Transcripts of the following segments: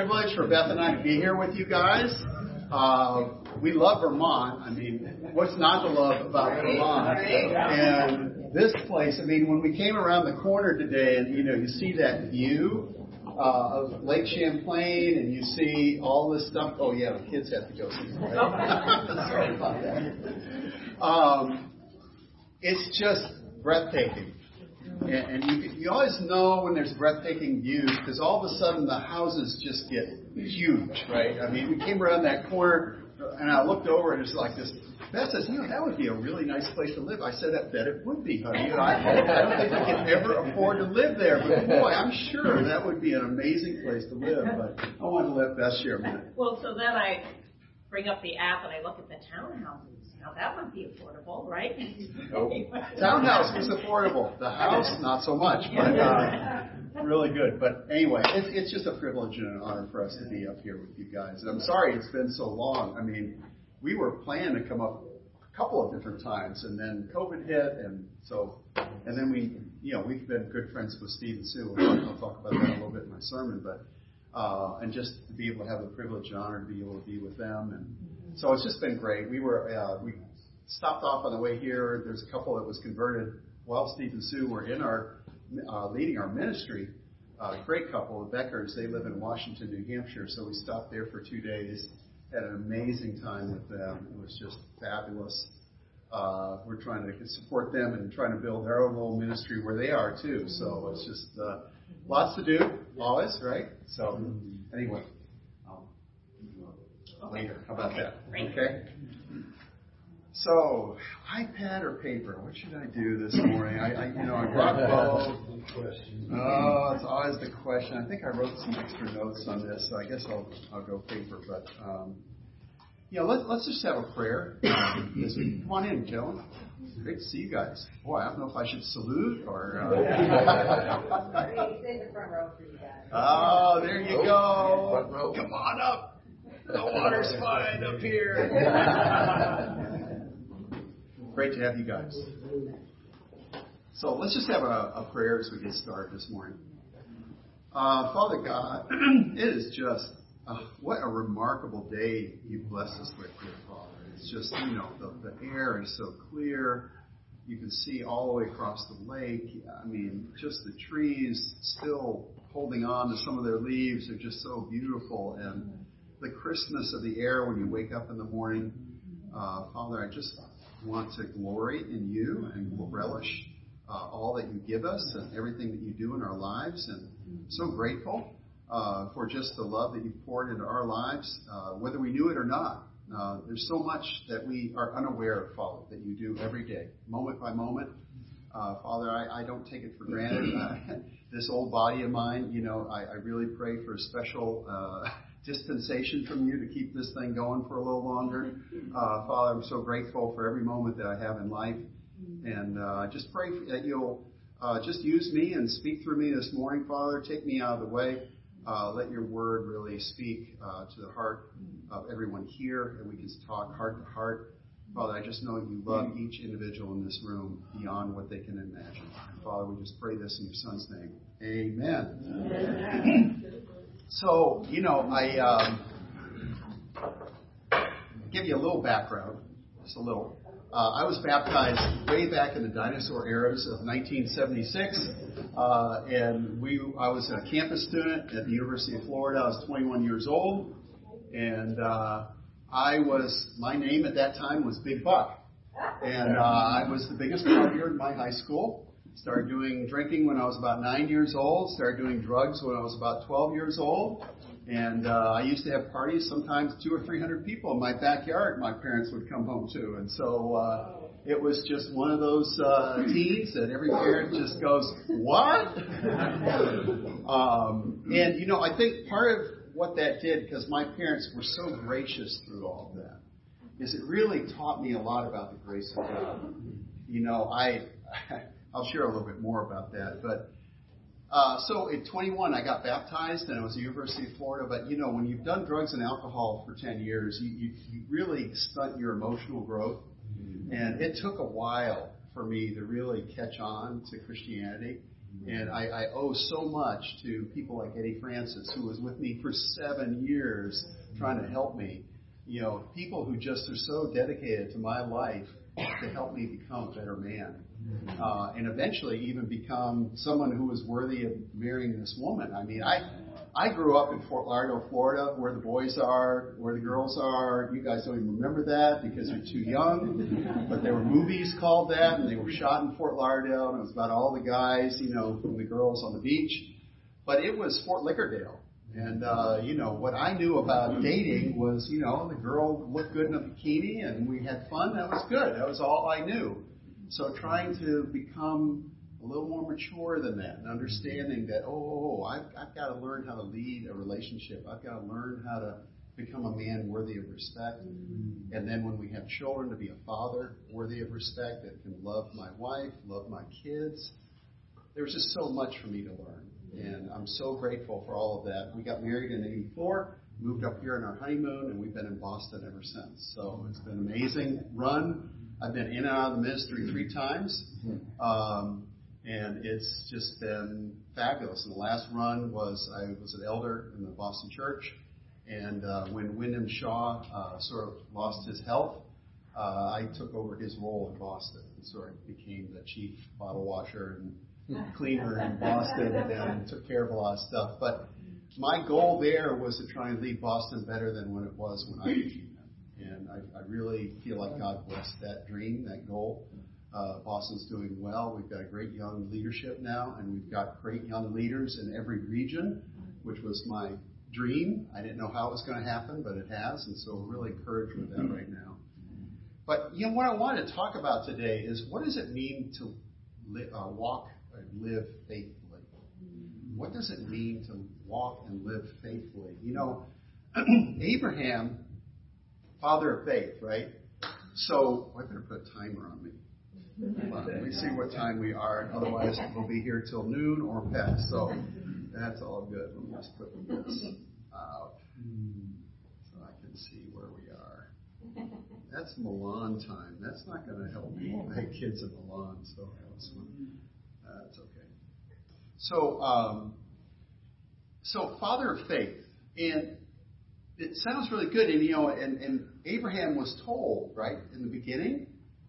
privilege for Beth and I to be here with you guys. We love Vermont. I mean, what's not to love about Vermont? And this place, I mean, when we came around the corner today and, you know, you see that view of Lake Champlain and you see all this stuff. Oh, yeah, the kids have to go see it, right? Sorry about that. It's just breathtaking. And you always know when there's breathtaking views because all of a sudden the houses just get huge, right? I mean, we came around that corner and I looked over and it's like this. Beth says, you know, that would be a really nice place to live. I said, I bet it would be, honey. I don't think I could ever afford to live there. But boy, I'm sure that would be an amazing place to live. But I wanted to let Beth share a minute. Well, so then I bring up the app and I look at the townhouses. Now that would be affordable, right? Nope. Townhouse was affordable. The house, not so much, but really good. But anyway, it's just a privilege and an honor for us to be up here with you guys. And I'm sorry it's been so long. I mean, we were planning to come up a couple of different times, and then COVID hit, and then we've been good friends with Steve and Sue. I'll talk about that a little bit in my sermon, but and just to be able to have the privilege and honor to be able to be with them and. So it's just been great. We stopped off on the way here. There's a couple that was converted while Steve and Sue were in our leading our ministry. Great couple, the Beckers. They live in Washington, New Hampshire. So we stopped there for 2 days. Had an amazing time with them. It was just fabulous. We're trying to support them and trying to build their own little ministry where they are too. So it's just lots to do, always, right? So anyway. Later. How about that? Okay. So, iPad or paper? What should I do this morning? I brought both. Oh, it's always the question. I think I wrote some extra notes on this, so I guess I'll go paper. But let's just have a prayer. Come on in, Joan. Great to see you guys. Boy, I don't know if I should salute or. Stay in the front row for you guys. Oh, there you go. Come on up. The water's fine up here. Great to have you guys. So let's just have a prayer as we get started this morning. Father God, it is just what a remarkable day you blessed us with, dear Father. It's just, the air is so clear. You can see all the way across the lake. I mean, just the trees still holding on to some of their leaves are just so beautiful and the crispness of the air when you wake up in the morning. Father, I just want to glory in you and will relish all that you give us and everything that you do in our lives. And I'm so grateful for just the love that you've poured into our lives, whether we knew it or not. There's so much that we are unaware of, Father, that you do every day, moment by moment. Father, I don't take it for granted. This old body of mine, I really pray for a special dispensation from you to keep this thing going for a little longer. Father, I'm so grateful for every moment that I have in life. And just pray that you'll just use me and speak through me this morning, Father. Take me out of the way. Let your word really speak to the heart of everyone here, and we can talk heart to heart. Father, I just know you love each individual in this room beyond what they can imagine. And Father, we just pray this in your Son's name. Amen. Amen. So, I give you a little background, just a little. I was baptized way back in the dinosaur eras of 1976, and I was a campus student at the University of Florida. I was 21 years old, and my name at that time was Big Buck, and I was the biggest partier in my high school. Started doing drinking when I was about 9 years old. Started doing drugs when I was about 12 years old. And I used to have parties, sometimes 200 or 300 people in my backyard my parents would come home to. And so it was just one of those teens that every parent just goes, what? And, I think part of what that did, because my parents were so gracious through all of that, is it really taught me a lot about the grace of God. I'll share a little bit more about that. But so at 21, I got baptized, and I was at the University of Florida. But, when you've done drugs and alcohol for 10 years, you really stunt your emotional growth. And it took a while for me to really catch on to Christianity. And I owe so much to people like Eddie Francis, who was with me for 7 years trying to help me. You know, people who just are so dedicated to my life to help me become a better man. And eventually even become someone who was worthy of marrying this woman. I mean, I grew up in Fort Lauderdale, Florida, where the boys are, where the girls are. You guys don't even remember that because you're too young. But there were movies called that, and they were shot in Fort Lauderdale, and it was about all the guys, you know, and the girls on the beach. But it was Fort Lickerdale. And, you know, what I knew about dating was, you know, the girl looked good in a bikini, and we had fun. That was good. That was all I knew. So trying to become a little more mature than that, and understanding that, I've got to learn how to lead a relationship. I've got to learn how to become a man worthy of respect. And then when we have children, to be a father worthy of respect that can love my wife, love my kids. There was just so much for me to learn. And I'm so grateful for all of that. We got married in 1984, moved up here on our honeymoon, and we've been in Boston ever since. So it's been an amazing run. I've been in and out of the ministry 3 times. And it's just been fabulous. And the last run was I was an elder in the Boston church. And when Wyndham Shaw sort of lost his health, I took over his role in Boston and sort of became the chief bottle washer and cleaner in Boston and took care of a lot of stuff. But my goal there was to try and leave Boston better than when it was when I became that. And I really feel like God blessed that dream, that goal. Boston's doing well. We've got a great young leadership now, and we've got great young leaders in every region, which was my dream. I didn't know how it was going to happen, but it has, and so we're really encouraged with that right now. But you know what I want to talk about today is what does it mean to walk and live faithfully? What does it mean to walk and live faithfully? You know, Abraham, father of faith, right? So I better put a timer on me. Well, let me see what time we are. Otherwise, we'll be here till noon or past. So that's all good. Let me just put this out so I can see where we are. That's Milan time. That's not going to help me. I had kids in Milan, so that's one. That's okay. So, so father of faith, and it sounds really good. And you know, and Abraham was told right in the beginning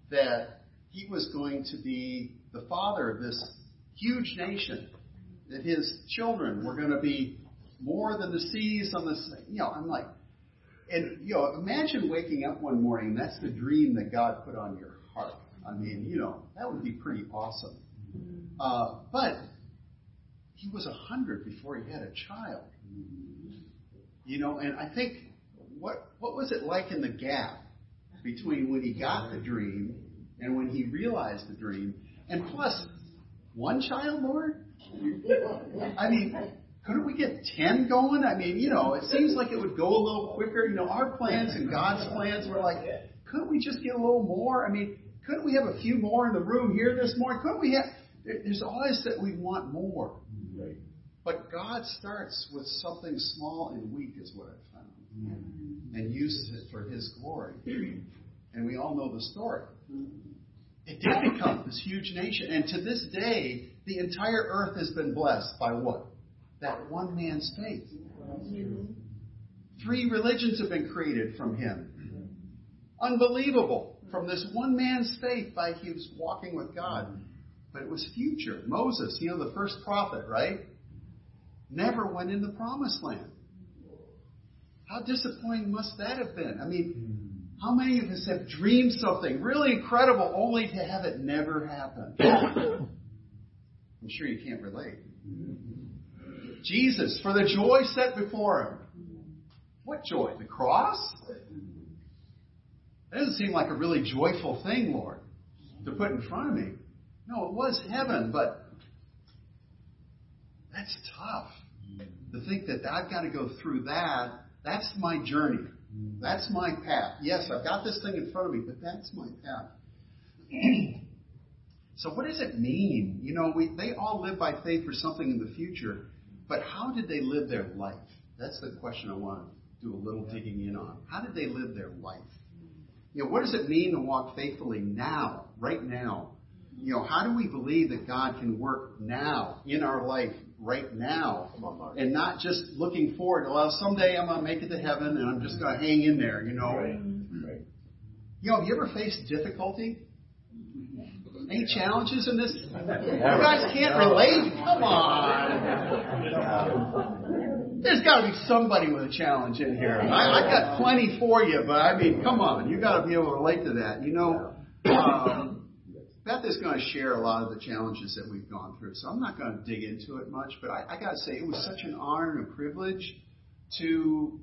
that he was going to be the father of this huge nation, that his children were going to be more than the seas on this, you know, I'm like, and, you know, imagine waking up one morning, that's the dream that God put on your heart. I mean, you know, that would be pretty awesome. But he was 100 before he had a child, you know, and I think, what was it like in the gap between when he got the dream and when he realized the dream, and plus, 1 child, Lord? I mean, couldn't we get 10 going? I mean, you know, it seems like it would go a little quicker. You know, our plans and God's plans were like, couldn't we just get a little more? I mean, couldn't we have a few more in the room here this morning? Couldn't we have, there's always that we want more. Right. But God starts with something small and weak is what I found, and uses it for his glory. And we all know the story. It did become this huge nation. And to this day, the entire earth has been blessed by what? That one man's faith. 3 religions have been created from him. Unbelievable. From this one man's faith by he was walking with God. But it was future. Moses, you know, the first prophet, right? Never went in the promised land. How disappointing must that have been? I mean, how many of us have dreamed something really incredible only to have it never happen? I'm sure you can't relate. Jesus, for the joy set before him. What joy? The cross? That doesn't seem like a really joyful thing, Lord, to put in front of me. No, it was heaven, but that's tough. To think that I've got to go through that, that's my journey. That's my path. Yes, I've got this thing in front of me, but that's my path. So what does it mean? You know, they all live by faith for something in the future, but how did they live their life? That's the question I want to do a little digging in on. How did they live their life? You know, what does it mean to walk faithfully now, right now? you know, how do we believe that God can work now in our life right now and not just looking forward? Well, someday I'm going to make it to heaven and I'm just going to hang in there, you know. Right. You know, have you ever faced difficulty? Any challenges in this? You guys can't relate? Come on. There's got to be somebody with a challenge in here. I got plenty for you, but I mean, come on. You got to be able to relate to that. You know, Beth is going to share a lot of the challenges that we've gone through, so I'm not going to dig into it much, but I got to say it was such an honor and a privilege to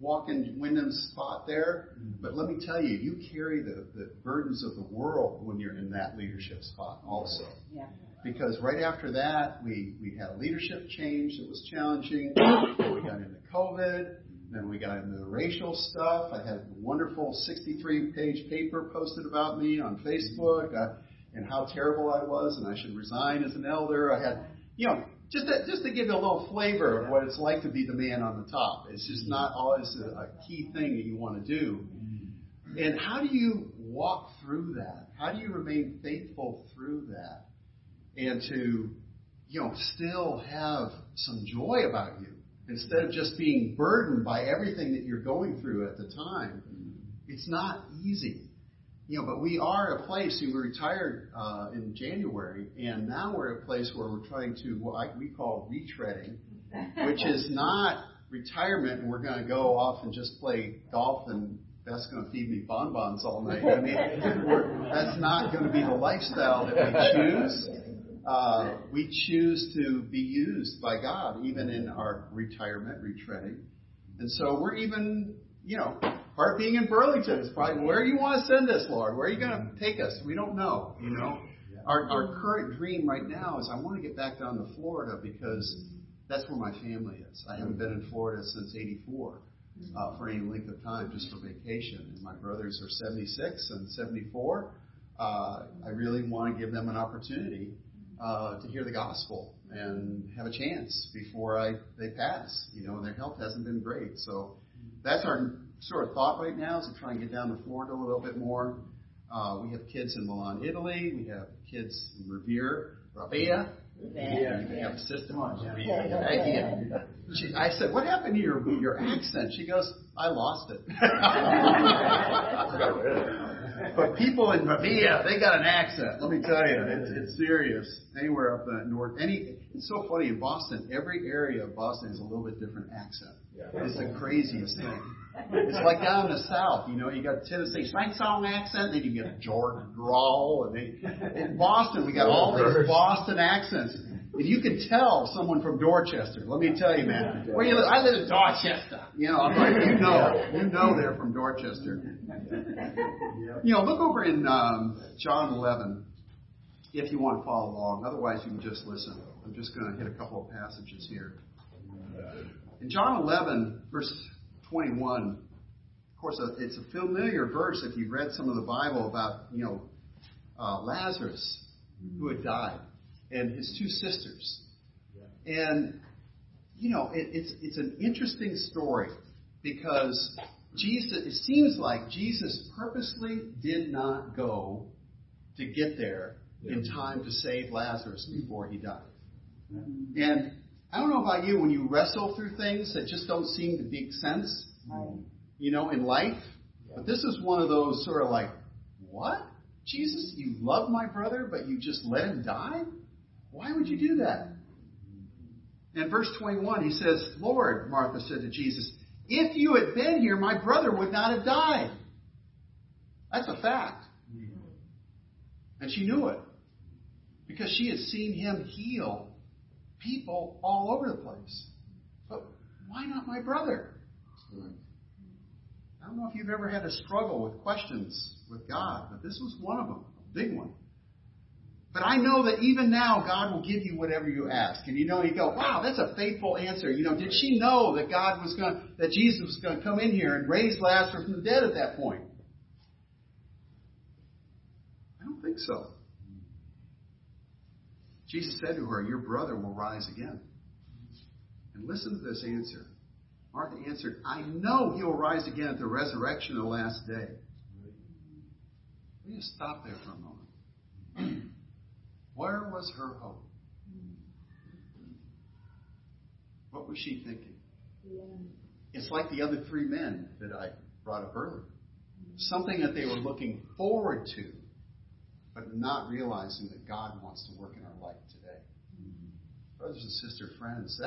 walk in Wyndham's spot there. But let me tell you, you carry the burdens of the world when you're in that leadership spot also. Yeah. Because right after that, we had a leadership change that was challenging. We got into COVID. Then we got into the racial stuff. I had a wonderful 63-page paper posted about me on Facebook and how terrible I was and I should resign as an elder. I had, you know, just to give you a little flavor of what it's like to be the man on the top. It's just not always a key thing that you want to do. And how do you walk through that? How do you remain faithful through that? And to, you know, still have some joy about you instead of just being burdened by everything that you're going through at the time. It's not easy. You know, but we are a place, we retired in January, and now we're at a place where we're trying to, what we call retreading, which is not retirement and we're going to go off and just play golf and Beth's going to feed me bonbons all night. I mean, that's not going to be the lifestyle that we choose. We choose to be used by God, even in our retirement, retreading. And so we're even, you know, part of being in Burlington is probably where you want to send us, Lord. Where are you going to take us? We don't know, you know. Our current dream right now is I want to get back down to Florida because that's where my family is. I haven't been in Florida since 84 for any length of time, just for vacation. And my brothers are 76 and 74. I really want to give them an opportunity to hear the gospel and have a chance before they pass. You know, and their health hasn't been great. So that's our sort of thought right now is to try and get down to Florida a little bit more. We have kids in Milan, Italy. We have kids in Rabia. Yeah. They have a system on Rabia. I said, "What happened to your accent?" She goes, "I lost it." But people in Rabia, they got an accent. Let me tell you, it's serious. Anywhere up north, it's so funny in Boston. Every area of Boston has a little bit different accent. It's the craziest thing. It's like down in the South, you know, you got Tennessee sing-song accent, then you get a Jordan drawl. In Boston, we got all these Boston accents. And you can tell someone from Dorchester. Let me tell you, man. Where you live? I live in Dorchester. You know, I'm like, you know they're from Dorchester. You know, look over in John 11 if you want to follow along. Otherwise, you can just listen. I'm just going to hit a couple of passages here. In John 11, verse 21, of course, it's a familiar verse if you've read some of the Bible about, you know, Lazarus, who had died, and his two sisters. And, you know, it's an interesting story because it seems like Jesus purposely did not go to get there in time to save Lazarus before he died. And I don't know about you, when you wrestle through things that just don't seem to make sense, you know, in life. But this is one of those sort of like, what? Jesus, you love my brother, but you just let him die? Why would you do that? And verse 21, he says, Lord, Martha said to Jesus, if you had been here, my brother would not have died. That's a fact. And she knew it because she had seen him heal people all over the place. But why not my brother? I don't know if you've ever had a struggle with questions with God, but this was one of them, a big one. But I know that even now, God will give you whatever you ask. And you know, you go, wow, that's a faithful answer. You know, did she know that that Jesus was going to come in here and raise Lazarus from the dead at that point? I don't think so. Jesus said to her, your brother will rise again. And listen to this answer. Martha answered, I know he will rise again at the resurrection of the last day. We're going to stop there for a moment. Where was her hope? What was she thinking? Yeah. It's like the other three men that I brought up earlier. Something that they were looking forward to, but not realizing that God wants to work in our life today. Brothers and sister friends,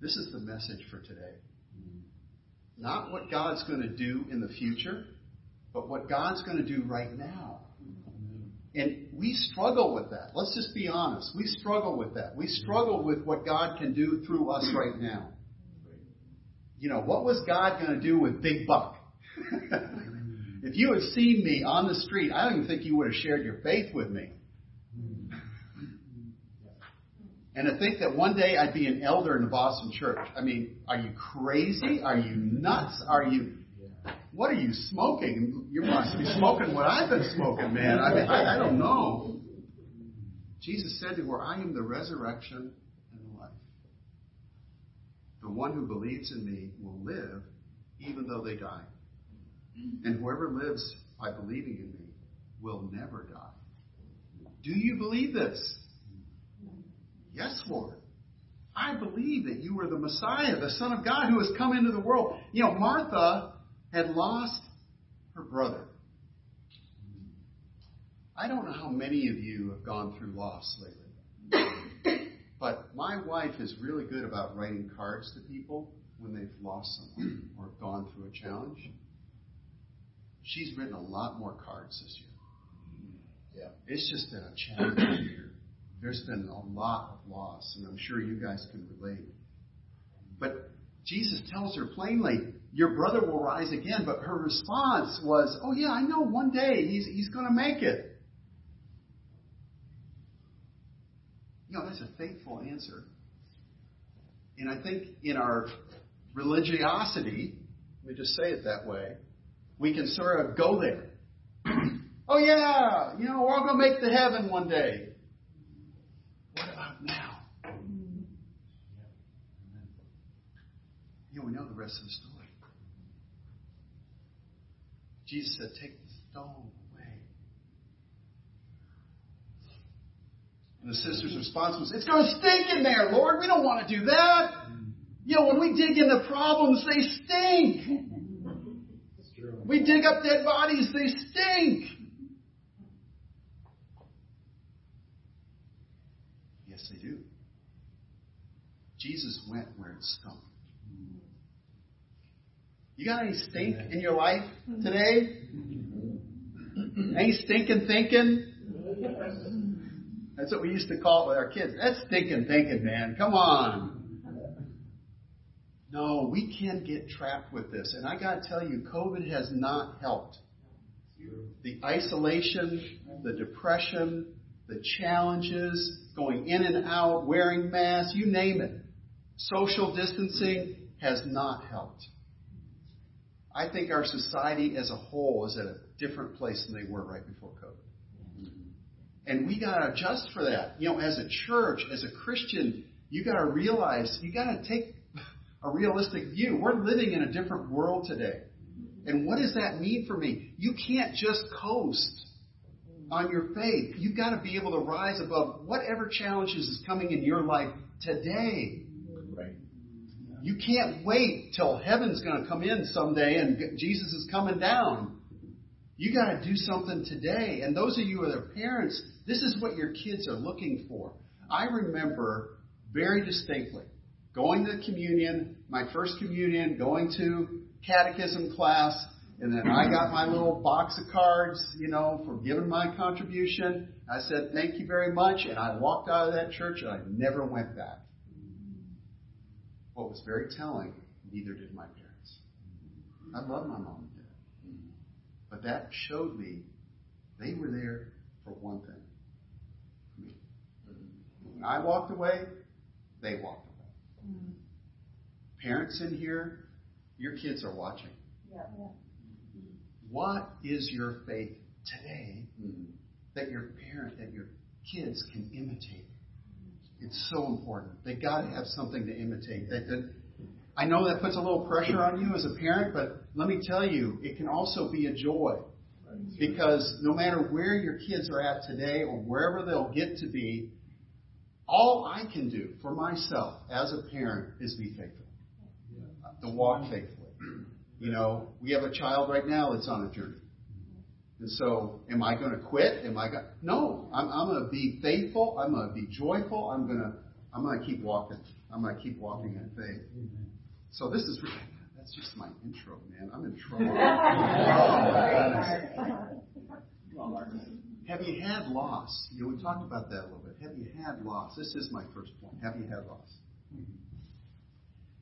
this is the message for today. Not what God's going to do in the future, but what God's going to do right now. And we struggle with that. Let's just be honest. We struggle with that. We struggle with what God can do through us right now. You know, what was God going to do with Big Buck? If you had seen me on the street, I don't even think you would have shared your faith with me. And to think that one day I'd be an elder in the Boston church. I mean, are you crazy? Are you nuts? What are you smoking? You must be smoking what I've been smoking, man. I mean, I don't know. Jesus said to her, I am the resurrection and the life. The one who believes in me will live even though they die. And whoever lives by believing in me will never die. Do you believe this? Yes, Lord. I believe that you are the Messiah, the Son of God who has come into the world. You know, Martha had lost her brother. I don't know how many of you have gone through loss lately, but my wife is really good about writing cards to people when they've lost someone or gone through a challenge. She's written a lot more cards this year. Yeah, it's just been a challenging year. There's been a lot of loss, and I'm sure you guys can relate. But Jesus tells her plainly, your brother will rise again. But her response was, oh yeah, I know, one day he's going to make it. You know, that's a faithful answer. And I think in our religiosity, let me just say it that way, we can sort of go there. Oh yeah, you know, we're all going to make the heaven one day. What about now? You know, we know the rest of the story. Jesus said, take the stone away. And the sister's response was, it's going to stink in there, Lord. We don't want to do that. You know, when we dig into problems, they stink. We dig up dead bodies, they stink. Yes, they do. Jesus went where it stunk. You got any stink in your life today? Any stinking thinking? That's what we used to call it with our kids. That's stinking thinking, man. Come on. No, we can get trapped with this. And I got to tell you, COVID has not helped. The isolation, the depression, the challenges, going in and out, wearing masks, you name it. Social distancing has not helped. I think our society as a whole is at a different place than they were right before COVID. And we got to adjust for that. You know, as a church, as a Christian, you got to realize, you got to take a realistic view. We're living in a different world today. And what does that mean for me? You can't just coast on your faith. You got to be able to rise above whatever challenges is coming in your life today. Right? You can't wait till heaven's going to come in someday and Jesus is coming down. You got to do something today. And those of you who are parents, this is what your kids are looking for. I remember very distinctly going to communion, my first communion, going to catechism class, and then I got my little box of cards, you know, for giving my contribution. I said, thank you very much. And I walked out of that church and I never went back. What was very telling, neither did my parents. I love my mom and dad. But that showed me they were there for one thing. Me. When I walked away, they walked away. Mm-hmm. Parents in here, your kids are watching. Yeah. What is your faith today that your kids can imitate? It's so important. They got to have something to imitate. I know that puts a little pressure on you as a parent, but let me tell you, it can also be a joy. Because no matter where your kids are at today or wherever they'll get to be, all I can do for myself as a parent is be faithful, to walk faithfully. You know, we have a child right now that's on a journey. And so, am I going to quit? No, I'm going to be faithful. I'm going to be joyful. I'm going to keep walking. I'm going to keep walking in faith. So this is really, that's just my intro, man. I'm in trouble. Have you had loss? You know, we talked about that a little bit. Have you had loss? This is my first point. Have you had loss?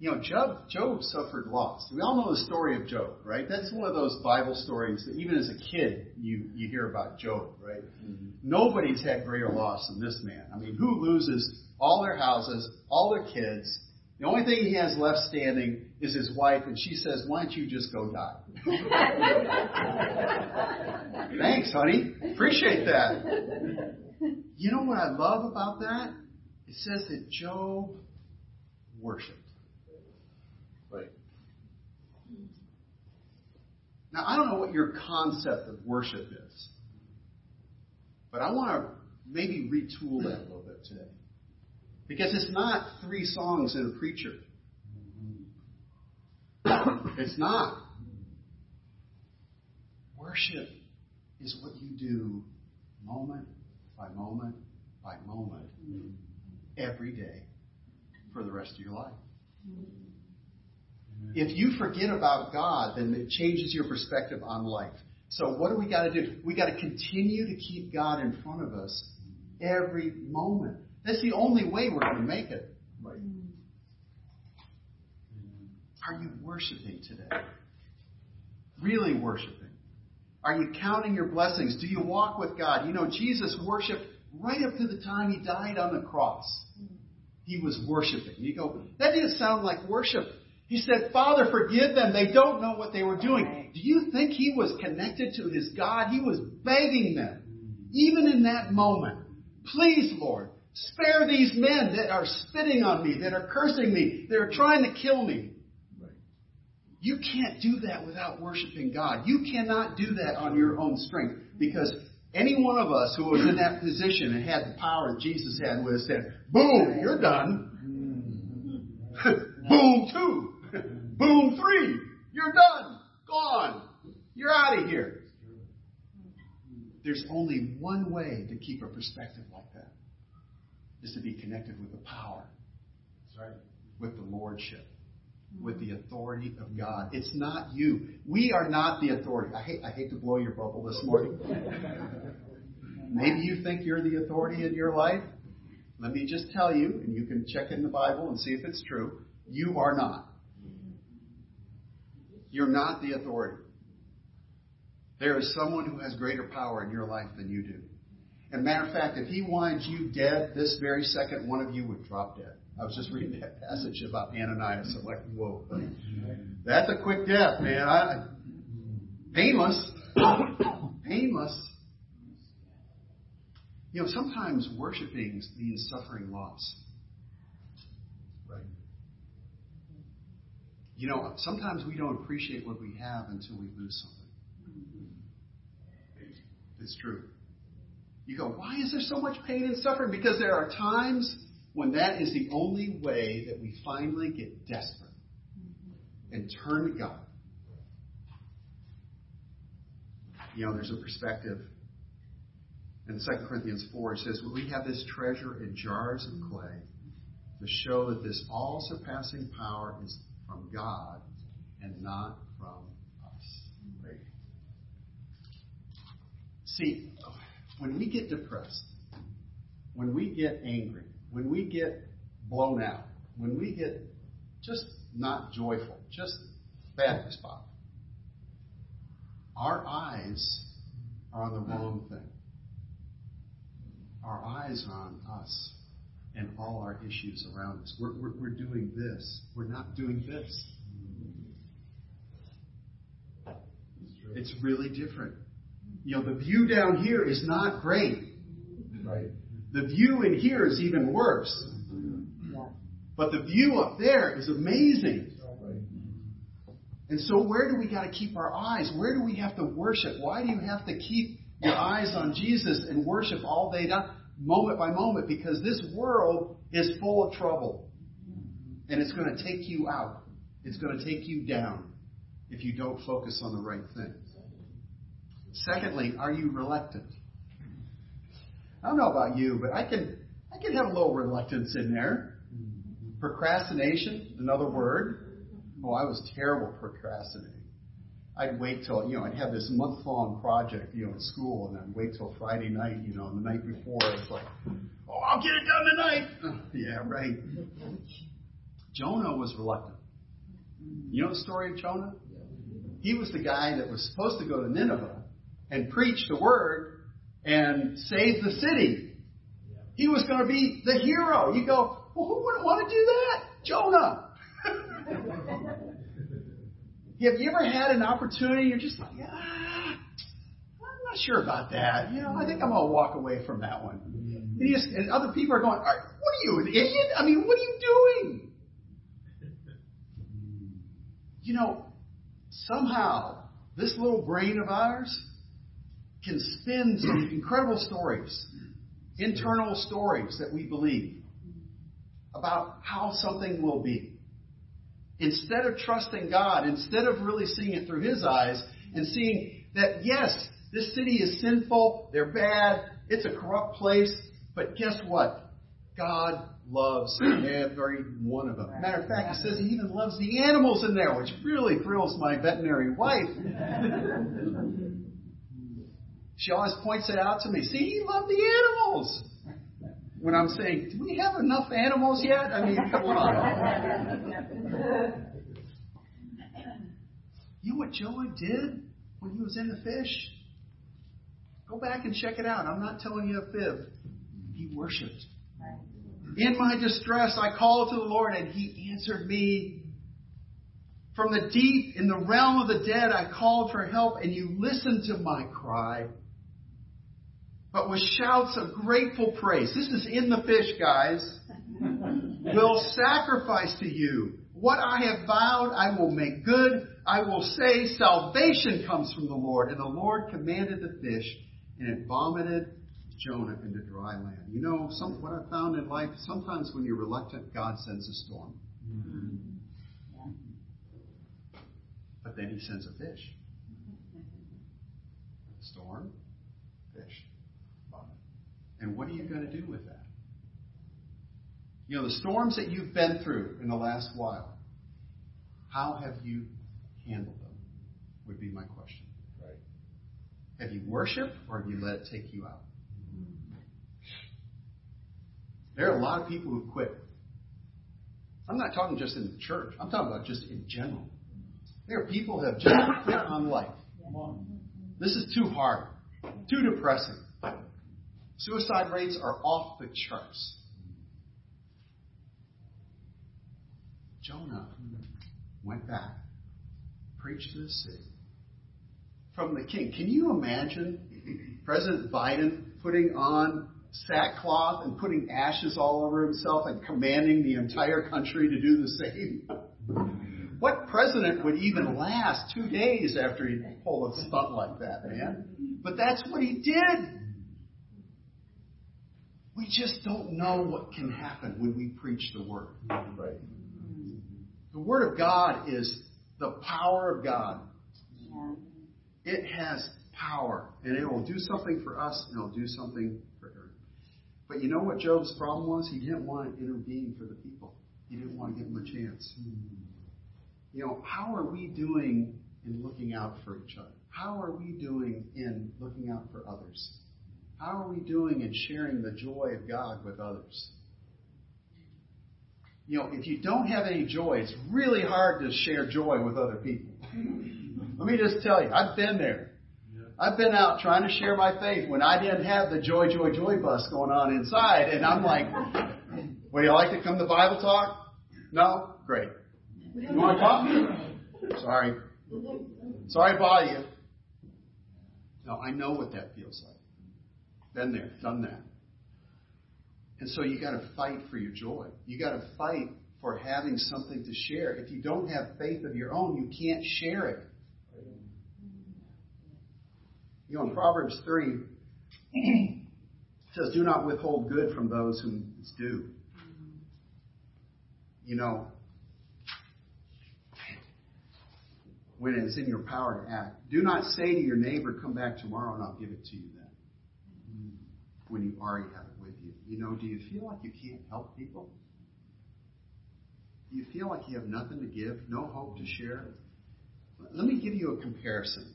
You know, Job suffered loss. We all know the story of Job, right? That's one of those Bible stories that even as a kid, you hear about Job, right? Mm-hmm. Nobody's had greater loss than this man. I mean, who loses all their houses, all their kids? The only thing he has left standing is his wife, and she says, "Why don't you just go die?" Thanks, honey. Appreciate that. You know what I love about that? It says that Job worshipped. Right. Now, I don't know what your concept of worship is, but I want to maybe retool that a little bit today. Because it's not three songs and a preacher. It's not. Worship is what you do moment by moment by moment every day for the rest of your life. If you forget about God, then it changes your perspective on life. So what do we got to do? We got to continue to keep God in front of us every moment. That's the only way we're going to make it. Right? Are you worshiping today? Really worshiping? Are you counting your blessings? Do you walk with God? You know, Jesus worshiped right up to the time he died on the cross. He was worshiping. You go, that didn't sound like worship. He said, "Father, forgive them. They don't know what they were doing." Do you think he was connected to his God? He was begging them, even in that moment. "Please, Lord, spare these men that are spitting on me, that are cursing me, that are trying to kill me." Right. You can't do that without worshiping God. You cannot do that on your own strength, because any one of us who was in that position and had the power that Jesus had would have said, "Boom, you're done." "Boom, two. Boom, three. You're done. Gone. You're out of here." There's only one way to keep a perspective like that, is to be connected with the power. That's right. With the lordship, with the authority of God. It's not you. We are not the authority. I hate to blow your bubble this morning. Maybe you think you're the authority in your life. Let me just tell you, and you can check in the Bible and see if it's true, you are not. You're not the authority. There is someone who has greater power in your life than you do. And matter of fact, if he wanted you dead this very second, one of you would drop dead. I was just reading that passage about Ananias. I'm like, whoa, buddy. That's a quick death, man. Painless. Painless. You know, sometimes worshiping means suffering loss. Right? You know, sometimes we don't appreciate what we have until we lose something. It's true. You go, why is there so much pain and suffering? Because there are times when that is the only way that we finally get desperate and turn to God. You know, there's a perspective. In 2 Corinthians 4, it says, "Well, we have this treasure in jars of clay to show that this all-surpassing power is from God and not from us." Right? See, when we get depressed, when we get angry, when we get blown out, when we get just not joyful, just bad spot, our eyes are on the wrong thing. Our eyes are on us and all our issues around us. We're doing this. We're not doing this. It's really different. You know, the view down here is not great. Right. The view in here is even worse. Yeah. But the view up there is amazing. Right. And so where do we got to keep our eyes? Where do we have to worship? Why do you have to keep your eyes on Jesus and worship all day, moment by moment? Because this world is full of trouble. And it's going to take you out. It's going to take you down if you don't focus on the right thing. Secondly, are you reluctant? I don't know about you, but I can have a little reluctance in there. Procrastination, another word. Oh, I was terrible procrastinating. I'd wait till, I'd have this month-long project, at school, and I'd wait till Friday night, and the night before, it's like, oh, I'll get it done tonight. Yeah, right. Jonah was reluctant. You know the story of Jonah? He was the guy that was supposed to go to Nineveh and preach the word and save the city. He was going to be the hero. You go, well, who wouldn't want to do that? Jonah. Have you ever had an opportunity? You're just like, I'm not sure about that. I think I'm going to walk away from that one. And other people are going, all right, what are you, an idiot? I mean, what are you doing? Somehow this little brain of ours can spin some incredible stories, internal stories that we believe about how something will be. Instead of trusting God, instead of really seeing it through His eyes and seeing that, yes, this city is sinful, they're bad, it's a corrupt place, but guess what? God loves every one of them. Matter of fact, He says He even loves the animals in there, which really thrills my veterinary wife. She always points it out to me. See, He loved the animals. When I'm saying, do we have enough animals yet? I mean, come on. You know what Jonah did when he was in the fish? Go back and check it out. I'm not telling you a fib. He worshipped. In my distress, I called to the Lord, and He answered me. From the deep, in the realm of the dead, I called for help, and You listened to my cry. But with shouts of grateful praise, this is in the fish, guys, will sacrifice to You. What I have vowed, I will make good. I will say, salvation comes from the Lord. And the Lord commanded the fish, and it vomited Jonah into dry land. What I found in life, sometimes when you're reluctant, God sends a storm. Mm-hmm. Yeah. But then He sends a fish. Storm, fish, vomit. And what are you going to do with that? The storms that you've been through in the last while, how have you handled them, would be my question. Right. Have you worshipped, or have you let it take you out? There are a lot of people who quit. I'm not talking just in the church. I'm talking about just in general. There are people who have just quit on life. This is too hard, too depressing. Suicide rates are off the charts. Jonah went back, preached to the city from the king. Can you imagine President Biden putting on sackcloth and putting ashes all over himself and commanding the entire country to do the same? What president would even last 2 days after he pulled a stunt like that, man? But that's what he did. We just don't know what can happen when we preach the word. Right? The word of God is the power of God. It has power, and it will do something for us, and it will do something. But you know what Job's problem was? He didn't want to intervene for the people. He didn't want to give them a chance. How are we doing in looking out for each other? How are we doing in looking out for others? How are we doing in sharing the joy of God with others? If you don't have any joy, it's really hard to share joy with other people. Let me just tell you, I've been there. I've been out trying to share my faith when I didn't have the joy, joy, joy bus going on inside. And I'm like, would you like to come to Bible talk? No? Great. You want to talk? Sorry to bother you. No, I know what that feels like. Been there, done that. And so you got to fight for your joy. You got to fight for having something to share. If you don't have faith of your own, you can't share it. You know, in Proverbs 3, it says, do not withhold good from those whom it's due. You know, when it's in your power to act. Do not say to your neighbor, come back tomorrow and I'll give it to you then. When you already have it with you. You know, do you feel like you can't help people? Do you feel like you have nothing to give, no hope to share? Let me give you a comparison.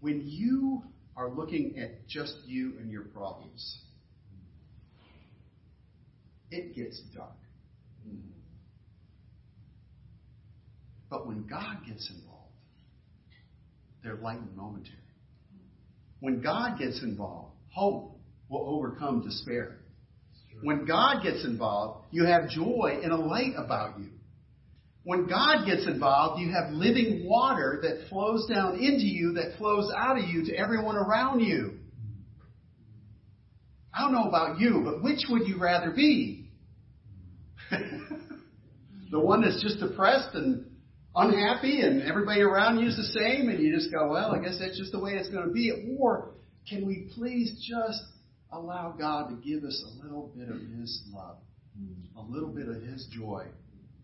When you are looking at just you and your problems, it gets dark. But when God gets involved, they're light and momentary. When God gets involved, hope will overcome despair. When God gets involved, you have joy and a light about you. When God gets involved, you have living water that flows down into you, that flows out of you to everyone around you. I don't know about you, but which would you rather be? The one that's just depressed and unhappy and everybody around you is the same and you just go, well, I guess that's just the way it's going to be. Or can we please just allow God to give us a little bit of His love, a little bit of His joy,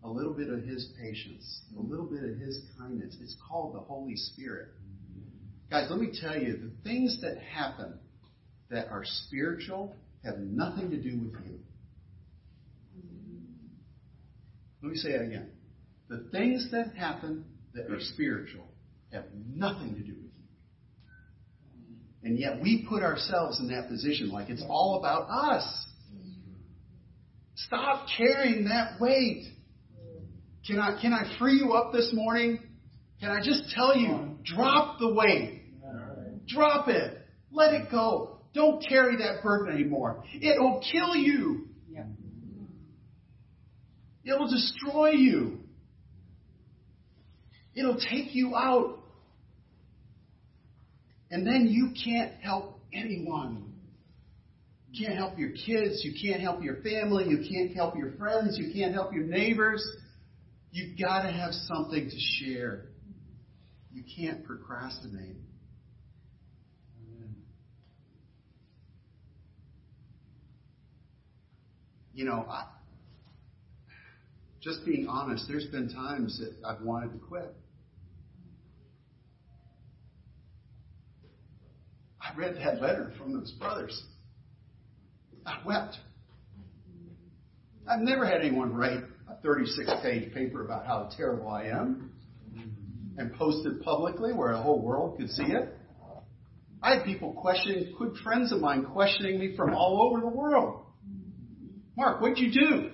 a little bit of His patience, a little bit of His kindness. It's called the Holy Spirit. Guys, let me tell you, the things that happen that are spiritual have nothing to do with you. Let me say that again. The things that happen that are spiritual have nothing to do with you. And yet we put ourselves in that position like it's all about us. Stop carrying that weight. Can I free you up this morning? Can I just tell you, drop the weight. Drop it. Let it go. Don't carry that burden anymore. It will kill you. It will destroy you. It'll take you out. And then you can't help anyone. You can't help your kids. You can't help your family. You can't help your friends. You can't help your neighbors. You've got to have something to share. You can't procrastinate. You know, just being honest, there's been times that I've wanted to quit. I read that letter from those brothers. I wept. I've never had anyone write a 36-page paper about how terrible I am and post it publicly where the whole world could see it. I had people questioning, good friends of mine questioning me from all over the world. Mark, what'd you do?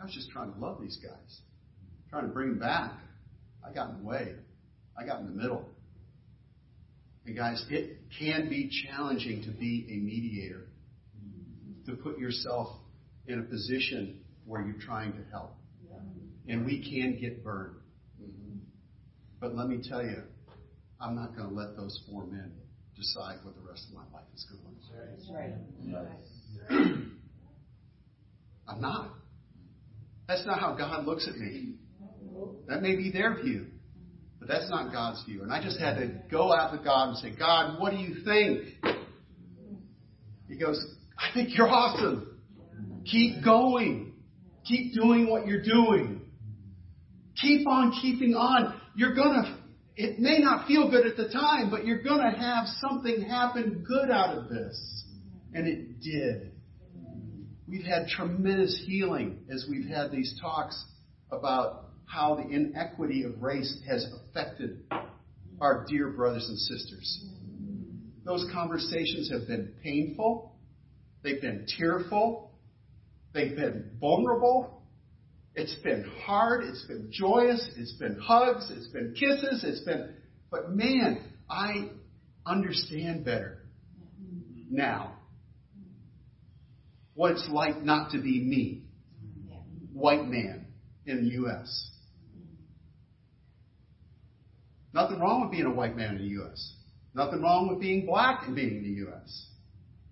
I was just trying to love these guys, trying to bring them back. I got in the way. I got in the middle. And guys, it can be challenging to be a mediator, to put yourself in a position where you're trying to help. And we can get burned. But let me tell you, I'm not going to let those four men decide what the rest of my life is going to look like. That's right. I'm not. That's not how God looks at me. That may be their view. But that's not God's view. And I just had to go out to God and say, God, what do you think? He goes, I think you're awesome. Keep going. Keep doing what you're doing. Keep on keeping on. You're going to, it may not feel good at the time, but you're going to have something happen good out of this. And it did. We've had tremendous healing as we've had these talks about how the inequity of race has affected our dear brothers and sisters. Those conversations have been painful. They've been tearful. They've been vulnerable. It's been hard. It's been joyous. It's been hugs. It's been kisses. It's been, but man, I understand better now what it's like not to be me, white man in the U.S. Nothing wrong with being a white man in the U.S. Nothing wrong with being black and being in the U.S.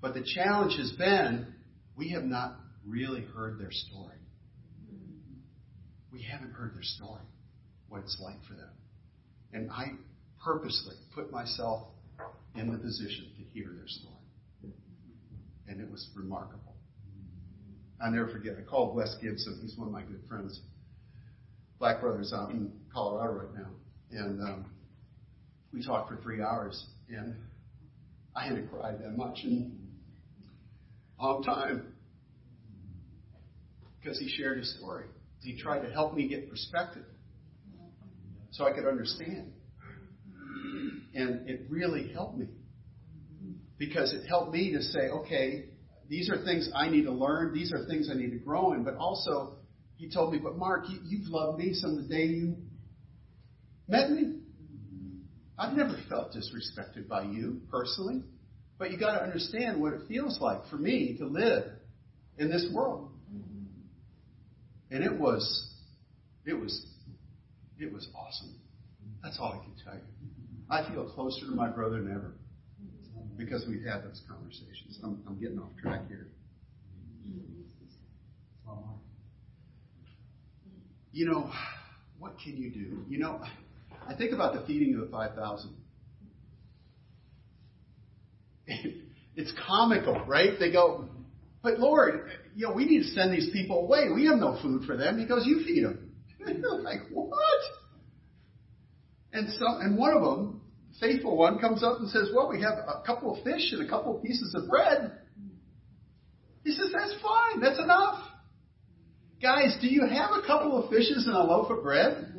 But the challenge has been, we have not really heard their story. We haven't heard their story, what it's like for them. And I purposely put myself in the position to hear their story. And it was remarkable. I'll never forget, I called Wes Gibson. He's one of my good friends. Black Brothers out in Colorado right now. And we talked for 3 hours. And I hadn't cried that much in a long time. Because he shared his story. He tried to help me get perspective. So I could understand. And it really helped me. Because it helped me to say, okay, these are things I need to learn. These are things I need to grow in. But also, he told me, but Mark, you've loved me since the day you met me. I've never felt disrespected by you personally. But you got to understand what it feels like for me to live in this world. And it was awesome. That's all I can tell you. I feel closer to my brother than ever. Because we've had those conversations. I'm getting off track here. You know, what can you do? You know, I think about the feeding of the 5,000. It's comical, right? They go, but Lord, you know, we need to send these people away. We have no food for them. He goes, you feed them. And they're like, what? And one of them, faithful one, comes up and says, well, we have a couple of fish and a couple of pieces of bread. He says, that's fine. That's enough. Guys, do you have a couple of fishes and a loaf of bread?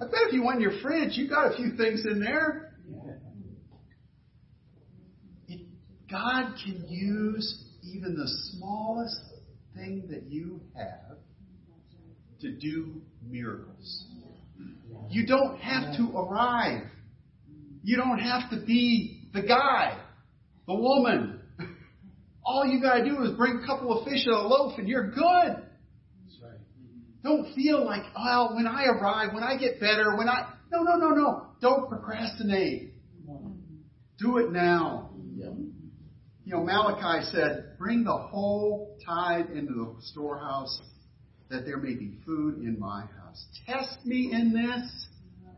I bet if you went in your fridge, you got a few things in there. God can use even the smallest thing that you have to do miracles. You don't have to arrive. You don't have to be the guy, the woman. All you got to do is bring a couple of fish and a loaf and you're good. Don't feel like, oh, when I arrive, when I get better, when I... No. Don't procrastinate. Do it now. You know, Malachi said, bring the whole tithe into the storehouse that there may be food in my house. Test me in this,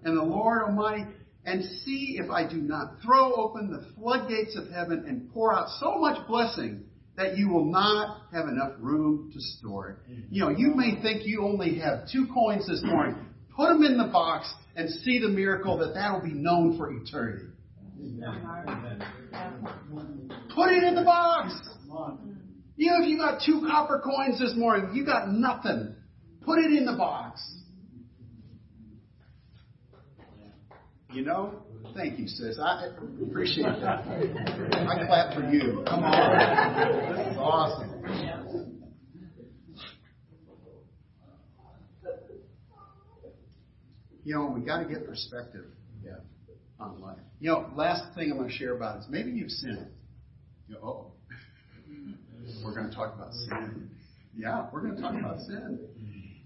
and the Lord Almighty, and see if I do not throw open the floodgates of heaven and pour out so much blessing that you will not have enough room to store it. You know, you may think you only have 2 coins this morning. Put them in the box and see the miracle that'll be known for eternity. Put it in the box. You know, if you got 2 copper coins this morning, you got nothing. Put it in the box. You know? Thank you, sis. I appreciate that. I clap for you. Come on. This is awesome. You know, we got to get perspective on life. You know, last thing I'm going to share about is maybe you've sinned. You know, we're going to talk about sin. Yeah, we're going to talk about sin.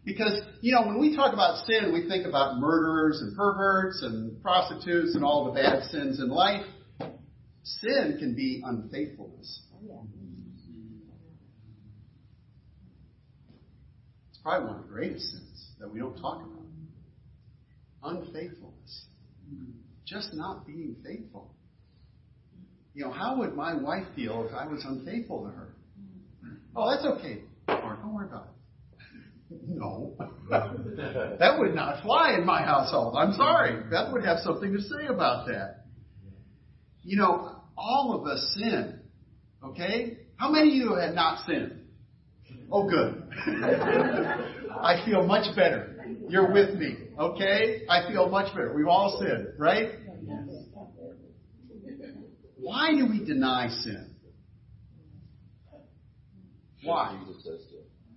Because, you know, when we talk about sin, we think about murderers and perverts and prostitutes and all the bad sins in life. Sin can be unfaithfulness. It's probably one of the greatest sins that we don't talk about. Unfaithfulness. Just not being faithful. You know, how would my wife feel if I was unfaithful to her? Oh, that's okay, Lord. Don't worry about it. No, that would not fly in my household. I'm sorry. Beth would have something to say about that. You know, all of us sin, okay? How many of you have not sinned? Oh, good. I feel much better. You're with me, okay? I feel much better. We've all sinned, right? Why do we deny sin? Why?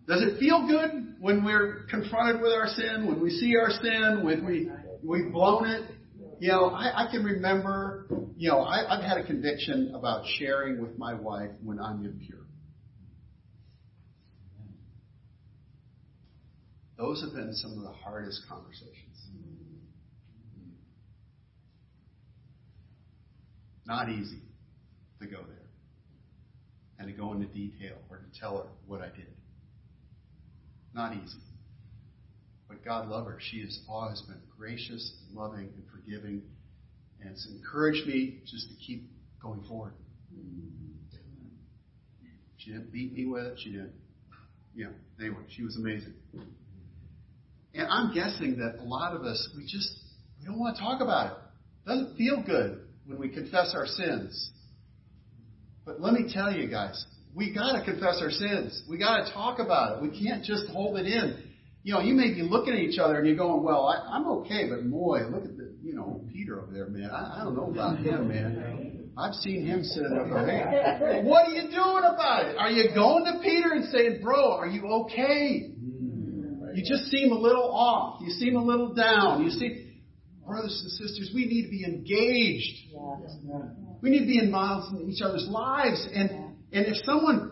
Does it feel good when we're confronted with our sin, when we see our sin, when we've blown it? You know, I can remember, you know, I've had a conviction about sharing with my wife when I'm impure. Those have been some of the hardest conversations. Not easy to go there. and to go into detail or to tell her what I did. Not easy. But God love her. She has always been gracious and loving and forgiving. And it's encouraged me just to keep going forward. She didn't beat me with it. She didn't. Yeah. Anyway, she was amazing. And I'm guessing that a lot of us, we don't want to talk about it. It doesn't feel good when we confess our sins. But let me tell you guys, we got to confess our sins. We got to talk about it. We can't just hold it in. You know, you may be looking at each other and you're going, well, I'm okay, but boy, look at the, Peter over there, man. I don't know about him, man. I've seen him sitting over there. What are you doing about it? Are you going to Peter and saying, bro, are you okay? You just seem a little off. You seem a little down. You seem, brothers and sisters, we need to be engaged. We need to be involved in each other's lives. And if someone,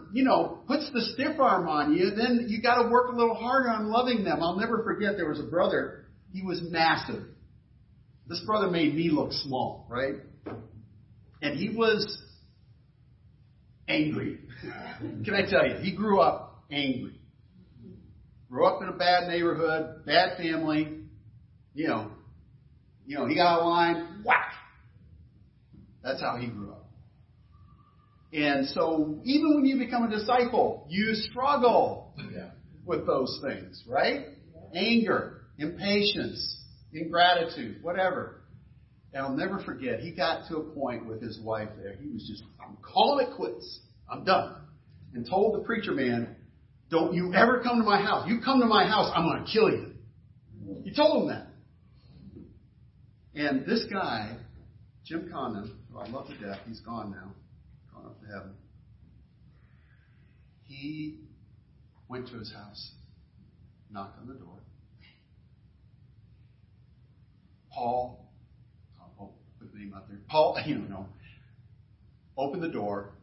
puts the stiff arm on you, then you got to work a little harder on loving them. I'll never forget there was a brother. He was massive. This brother made me look small, right? And he was angry. Can I tell you? He grew up angry. Grew up in a bad neighborhood, bad family. He got a line, whack. That's how he grew up. And so even when you become a disciple, you struggle with those things, right? Yeah. Anger, impatience, ingratitude, whatever. And I'll never forget, he got to a point with his wife there. He was just, I'm calling it quits. I'm done. And told the preacher man, don't you ever come to my house. You come to my house, I'm going to kill you. He told him that. And this guy, Jim Condon, who I love to death, he's gone now. Up to heaven. He went to his house, knocked on the door. Paul, I'll put the name out there. Paul, opened the door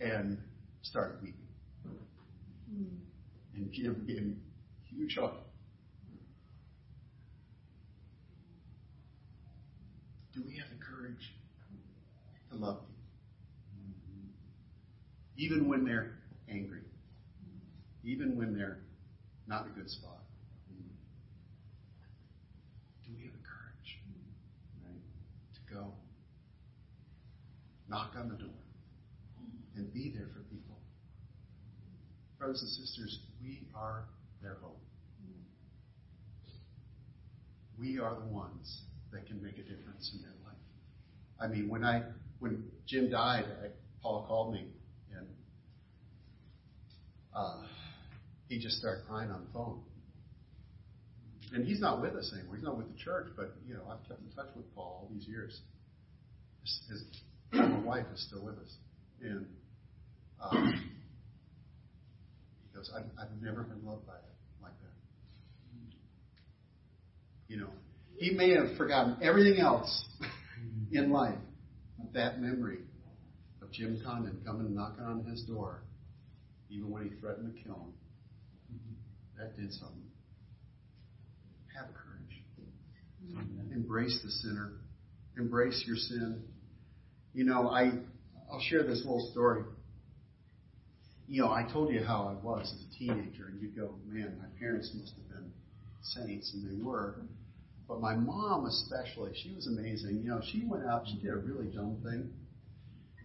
and started weeping. And Jim gave him a huge hug. Do we have the courage to love people? Even when they're angry. Even when they're not in a good spot. Do we have the courage, to go knock on the door and be there for people? Brothers and sisters, we are their hope. We are the ones that can make a difference in their life. I mean, when Jim died, Paul called me. He just started crying on the phone. And he's not with us anymore. He's not with the church, but, I've kept in touch with Paul all these years. His former wife is still with us. And he goes, I've never been loved by it like that. He may have forgotten everything else in life, but that memory of Jim Condon coming and knocking on his door, even when he threatened to kill him, that did something. Have courage. Amen. Embrace the sinner. Embrace your sin. I'll share this little story. I told you how I was as a teenager, and you'd go, man, my parents must have been saints, and they were. But my mom especially, she was amazing. She went out, she did a really dumb thing.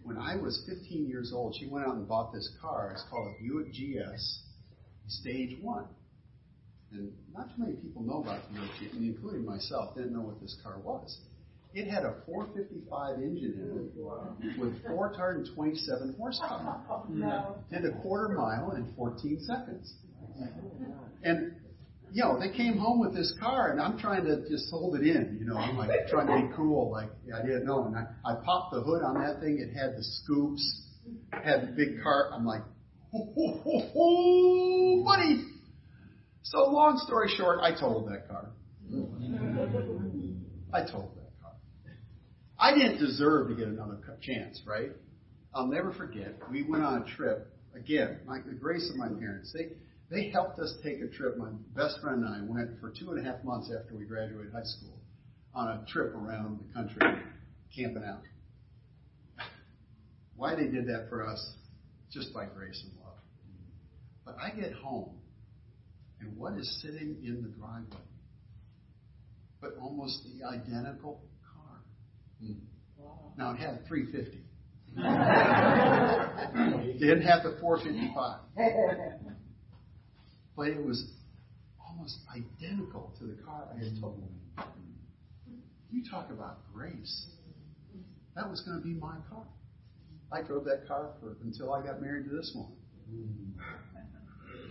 When I was 15 years old, she went out and bought this car. It's called a Buick GS Stage 1. And not too many people know about the Buick GS, including myself, didn't know what this car was. It had a 455 engine in it with 427 horsepower. Did a quarter mile in 14 seconds. And, they came home with this car, and I'm trying to just hold it in, I'm like trying to be cool, like I didn't know. And I popped the hood on that thing. It had the scoops, had the big cart. I'm like, ho, ho, ho, ho, buddy. So long story short, I totaled that car. I didn't deserve to get another chance, right? I'll never forget. We went on a trip, again, like the grace of my parents. They helped us take a trip. My best friend and I went for 2.5 months after we graduated high school on a trip around the country, camping out. Why they did that for us, just by grace and love. But I get home, and what is sitting in the driveway? But almost the identical car. Wow. Now, it had 350. It didn't have the 455. But it was almost identical to the car I had totaled. You talk about grace. That was going to be my car. I drove that car until I got married to this one.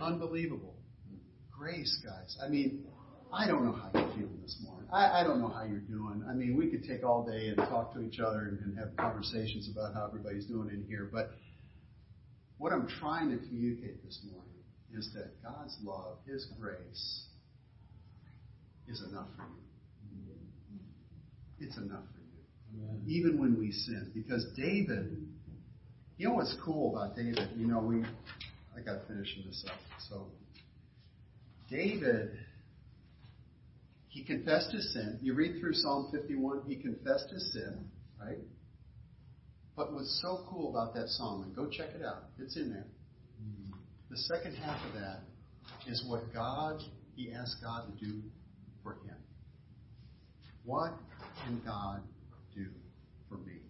Unbelievable. Grace, guys. I mean, I don't know how you're feeling this morning. I don't know how you're doing. I mean, we could take all day and talk to each other and have conversations about how everybody's doing in here. But what I'm trying to communicate this morning is that God's love, His grace, is enough for you. It's enough for you. Amen. Even when we sin. Because David, you know what's cool about David? You know, I got to finish this up. So, David, he confessed his sin. You read through Psalm 51, he confessed his sin, right? But what's so cool about that psalm, and go check it out, it's in there. The second half of that is what he asked God to do for him. What can God do for me?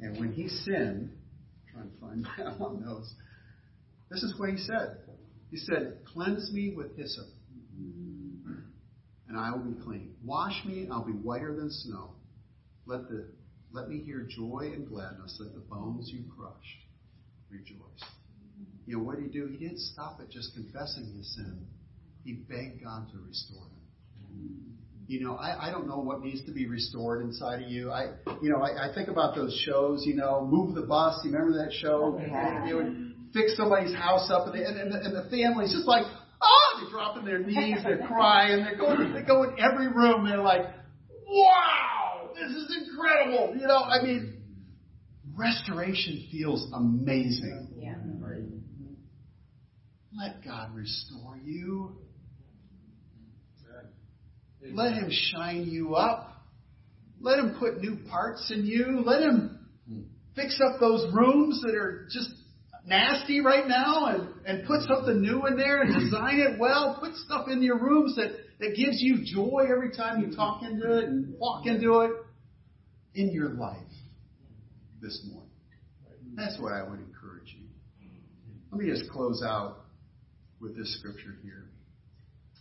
And when he sinned, I'm trying to find out on those, this is what he said. He said, cleanse me with hyssop, and I will be clean. Wash me, and I'll be whiter than snow. Let me hear joy and gladness. Let the bones you crushed rejoice. You know, what did he do? He didn't stop at just confessing his sin. He begged God to restore him. You know, I don't know what needs to be restored inside of you. I think about those shows, you know, Move the Bus. You remember that show? Yeah. They would fix somebody's house up, and the family's just like, oh, they're dropping their knees, they're crying, they go in every room, they're like, wow, this is incredible. You know, I mean, restoration feels amazing. Yeah. Let God restore you. Let Him shine you up. Let Him put new parts in you. Let Him fix up those rooms that are just nasty right now and put something new in there and design it well. Put stuff in your rooms that gives you joy every time you talk into it and walk into it in your life this morning. That's what I would encourage you. Let me just close out with this scripture here.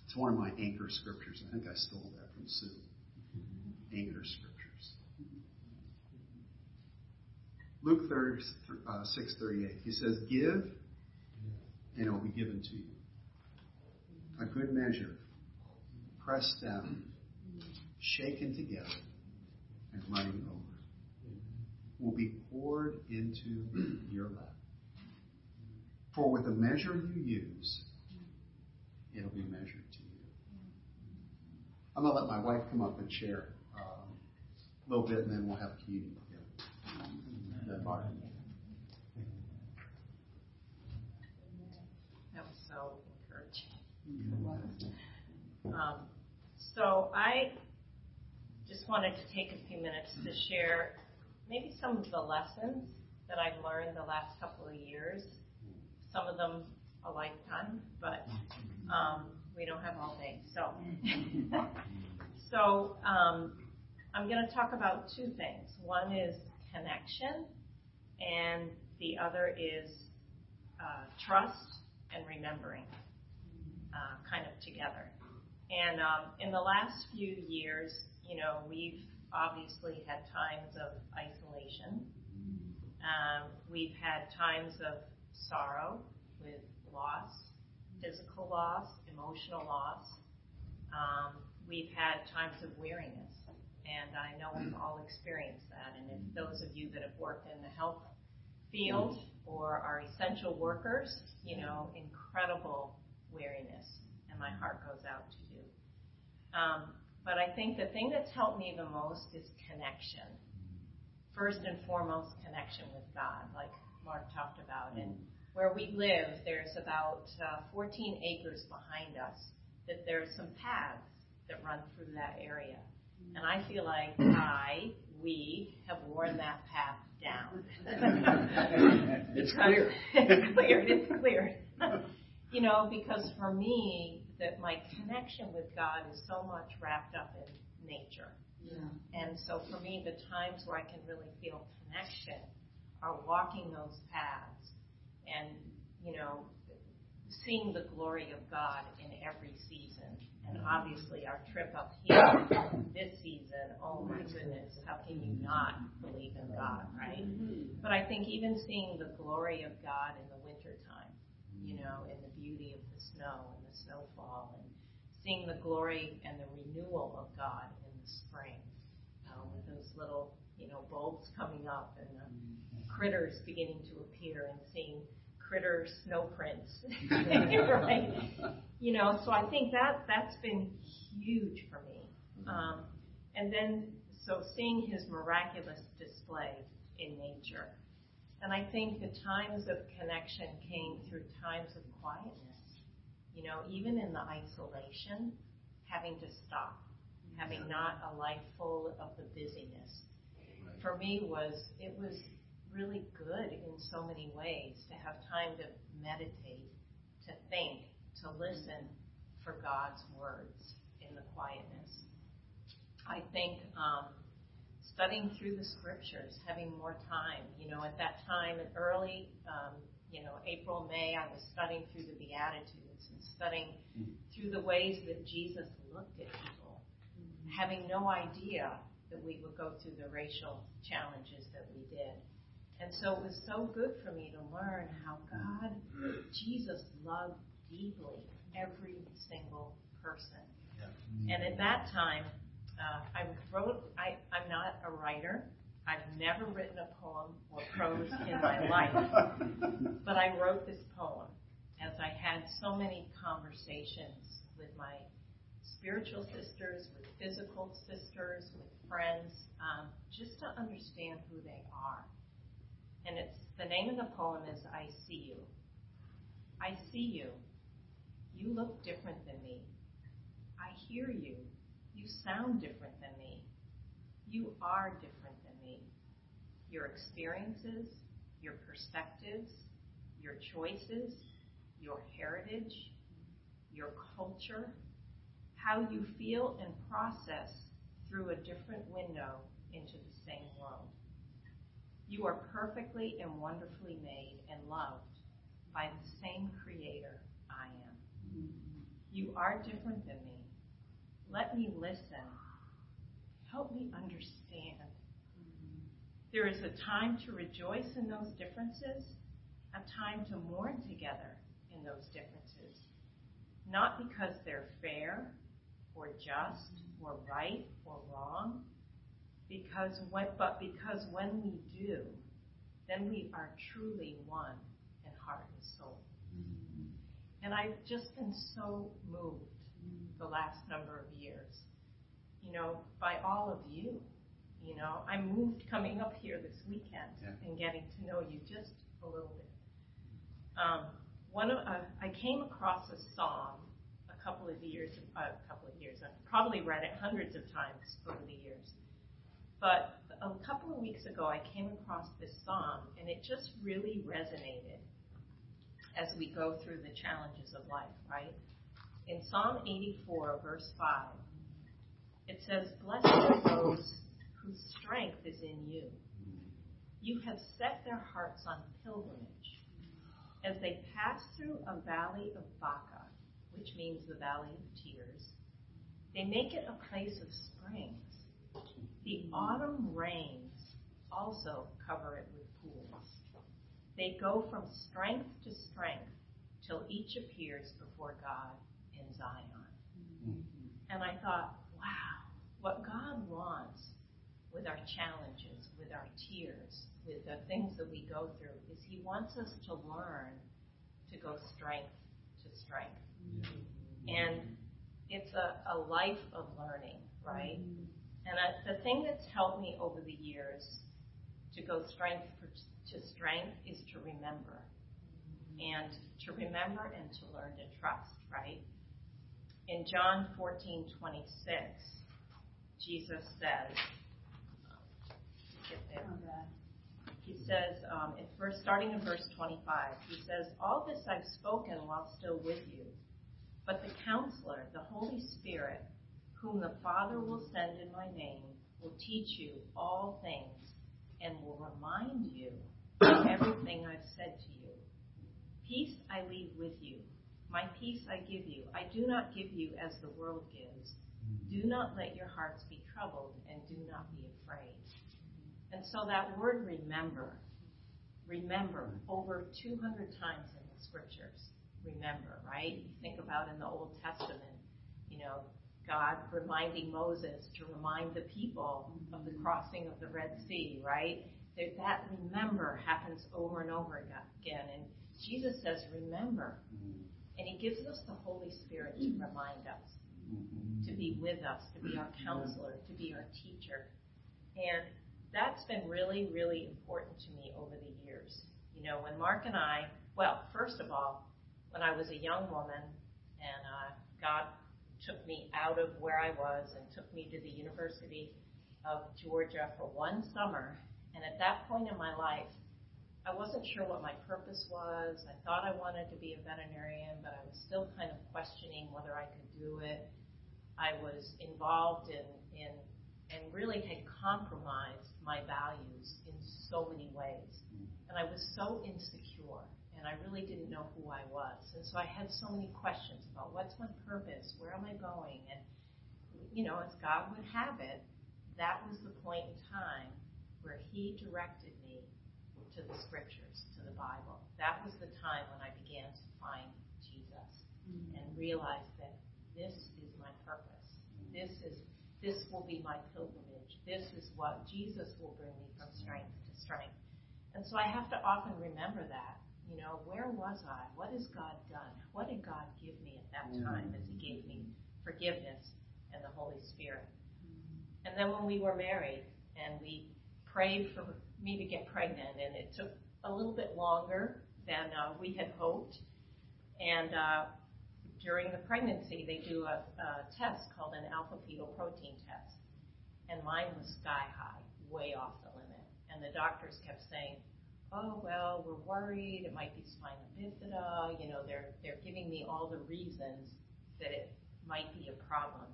It's one of my anchor scriptures. I think I stole that from Sue. Anchor scriptures. Luke 6:38. He says, give, and it will be given to you. A good measure, pressed down, shaken together, and running over, will be poured into your lap. For with the measure you use, it'll be measured to you. I'm going to let my wife come up and share a little bit, and then we'll have communion together. That was so encouraging. So I just wanted to take a few minutes to share maybe some of the lessons that I've learned the last couple of years. Some of them a lifetime, but we don't have all day. So, I'm going to talk about two things. One is connection, and the other is trust and remembering, kind of together. And in the last few years, you know, we've obviously had times of isolation. We've had times of sorrow with loss, physical loss, emotional loss. We've had times of weariness, and I know we've all experienced that. And if those of you that have worked in the health field or are essential workers, you know, incredible weariness, and my heart goes out to you. But I think the thing that's helped me the most is connection. First and foremost, connection with God, like Mark talked about. And where we live, there's about 14 acres behind us that there's some paths that run through that area. And I feel like we have worn that path down. It's clear. It's clear. You know, because for me, that my connection with God is so much wrapped up in nature. Yeah. And so for me, the times where I can really feel connection are walking those paths and, you know, seeing the glory of God in every season. And obviously our trip up here this season, oh my goodness, how can you not believe in God, right? Mm-hmm. But I think even seeing the glory of God in the wintertime, you know, in the beauty of the snow and the snowfall, and seeing the glory and the renewal of God in the spring, with those little, you know, bulbs coming up and the critters beginning to appear, and seeing critter snow prints, right? You know, so I think that's been huge for me. And then, so seeing his miraculous display in nature. And I think the times of connection came through times of quietness. You know, even in the isolation, having to stop, having not a life full of the busyness. For me, it was really good in so many ways to have time to meditate, to think, to listen for God's words in the quietness. I think studying through the scriptures, having more time. You know, at that time in early, April, May, I was studying through the Beatitudes and studying through the ways that Jesus looked at people, having no idea that we would go through the racial challenges that we did. And so it was so good for me to learn how God, Jesus, loved deeply every single person. Yeah. And at that time, I'm not a writer. I've never written a poem or prose in my life. But I wrote this poem as I had so many conversations with my spiritual sisters, with physical sisters, with friends, just to understand who they are. And the name of the poem is I See You. I see you. You look different than me. I hear you. You sound different than me. You are different than me. Your experiences, your perspectives, your choices, your heritage, your culture, how you feel and process through a different window into the same world. You are perfectly and wonderfully made and loved by the same creator I am. You are different than me. Let me listen. Help me understand. There is a time to rejoice in those differences, a time to mourn together in those differences. Not because they're fair or just or right or wrong, because when we do, then we are truly one in heart and soul. Mm-hmm. And I've just been so moved the last number of years, you know, by all of you. You know, I moved coming up here this weekend and getting to know you just a little bit. I came across a psalm a couple of years. I've probably read it hundreds of times over the years. But a couple of weeks ago, I came across this psalm, and it just really resonated as we go through the challenges of life, right? In Psalm 84, verse 5, it says, "Blessed are those whose strength is in you. You have set their hearts on pilgrimage as they pass through a valley of Baca," which means the valley of tears. "They make it a place of springs. The autumn rains also cover it with pools. They go from strength to strength till each appears before God in Zion." Mm-hmm. And I thought, wow, what God wants with our challenges, with our tears, with the things that we go through, is he wants us to learn to go strength to strength. Mm-hmm. And it's a life of learning, right? Mm-hmm. And the thing that's helped me over the years to go strength to strength is to remember. And to remember and to learn to trust, right? In John 14:26, Jesus says. Get there. He says, starting in verse 25, he says, "All this I've spoken while still with you, but the Counselor, the Holy Spirit, whom the Father will send in my name, will teach you all things and will remind you of everything I've said to you. Peace I leave with you. My peace I give you. I do not give you as the world gives. Do not let your hearts be troubled and do not be afraid." And so that word remember, over 200 times in the scriptures, remember, right? You think about in the Old Testament, God reminding Moses to remind the people of the crossing of the Red Sea, right? That remember happens over and over again. And Jesus says, remember. And he gives us the Holy Spirit to remind us, to be with us, to be our counselor, to be our teacher. And that's been really, really important to me over the years. When Mark and I, first of all, when I was a young woman and God took me out of where I was and took me to the University of Georgia for one summer. And at that point in my life, I wasn't sure what my purpose was. I thought I wanted to be a veterinarian, but I was still kind of questioning whether I could do it. I was involved in and really had compromised my values in so many ways. And I was so insecure, and I really didn't know who I was. And so I had so many questions about what's my purpose, where am I going? And, as God would have it, that was the point in time where he directed me to the scriptures, to the Bible. That was the time when I began to find Jesus and realized that this is my purpose. This will be my pilgrimage. This is what Jesus will bring me from strength to strength. And so I have to often remember that, where was I? What has God done? What did God give me at that time as he gave me forgiveness and the Holy Spirit? And then when we were married and we prayed for me to get pregnant, and it took a little bit longer than we had hoped. And during the pregnancy, they do a test called an alpha-fetoprotein test. And mine was sky high, way off the limit. And the doctors kept saying, we're worried, it might be spina bifida. They're giving me all the reasons that it might be a problem.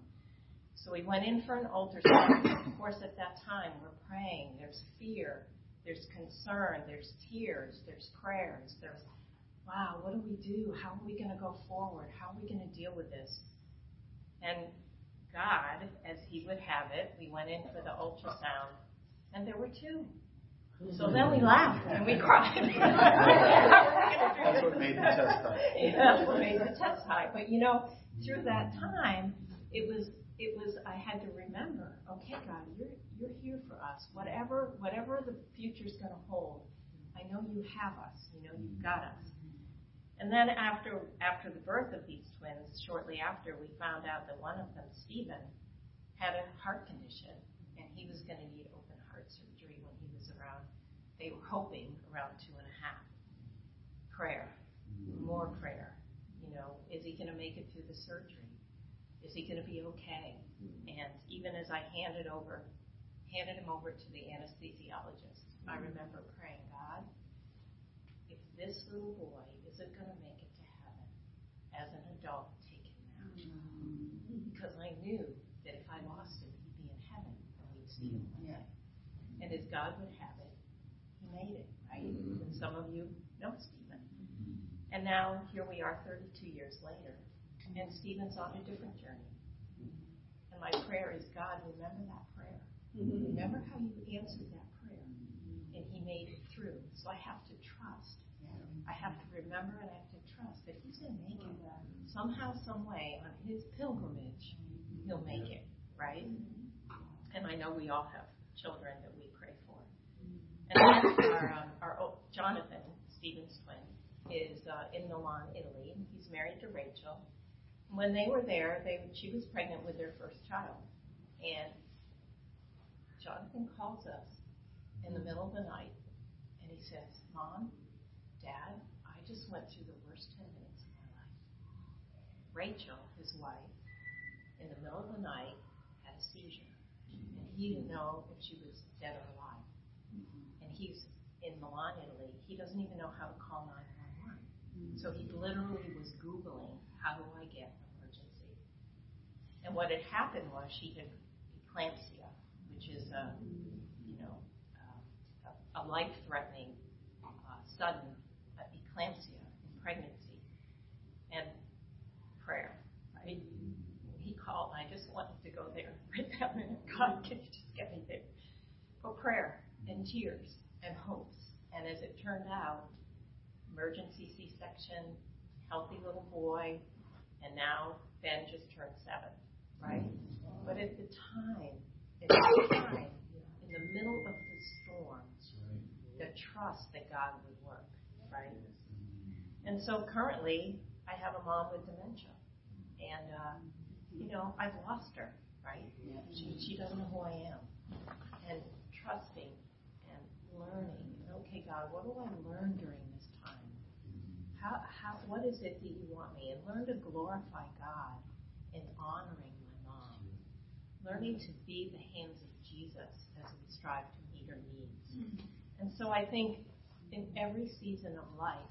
So we went in for an ultrasound. Of course, at that time, we're praying. There's fear, there's concern, there's tears, there's prayers, there's wow, what do we do? How are we going to go forward? How are we going to deal with this? And God, as he would have it, we went in for the ultrasound, and there were two. So then we laughed and we cried. That's what made the test high. That's what made the test high. But, through that time, it was I had to remember, okay, God, you're here for us. Whatever the future's going to hold, I know you have us. You've got us. And then after the birth of these twins, shortly after, we found out that one of them, Stephen, had a heart condition, and he was going to need open heart surgery when he was around, they were hoping, around 2.5. Prayer, more prayer. Is he going to make it through the surgery? Is he going to be okay? And even as I handed him over to the anesthesiologist, I remember praying, God, if this little boy isn't going to make it to heaven, as an adult, take him now. Because I knew that if I lost him, he'd be in heaven and we'd see him one day. And as God would have it, he made it, right? And some of you know Stephen. And now here we are 32 years later, and Stephen's on a different journey. And my prayer is, God, remember that prayer. Remember how you answered that prayer. And he made it through. So I have to trust. I have to remember and I have to trust that he's going to make it. Somehow, some way, on his pilgrimage, he'll make it, right? And I know we all have children that we pray for. And then our Jonathan, Stephen's twin, is in Milan, Italy, and he's married to Rachel. When they were there, she was pregnant with their first child. And Jonathan calls us in the middle of the night, and he says, Mom, Dad, I just went through the worst 10 minutes of my life. Rachel, his wife, in the middle of the night, had a seizure. and he didn't know if she was dead or alive. Mm-hmm. And he's in Milan, Italy. He doesn't even know how to call 911. Mm-hmm. So he literally was Googling, how do I get an emergency? And what had happened was she had eclampsia, which is a life-threatening sudden eclampsia in pregnancy, and prayer, right? He called, and I just wanted to go there right that minute. God, can you just get me there? But prayer and tears and hopes. And as it turned out, emergency C-section, healthy little boy, and now Ben just turned 7, right? But at the time, in the middle of the storm, the trust that God would work, right? And so currently, I have a mom with dementia. And, I've lost her, right? Yeah. She doesn't know who I am. And trusting and learning. Okay, God, what do I learn during this time? What is it that you want me? And learn to glorify God in honoring my mom. Learning to be the hands of Jesus as we strive to meet her needs. Mm-hmm. And so I think in every season of life,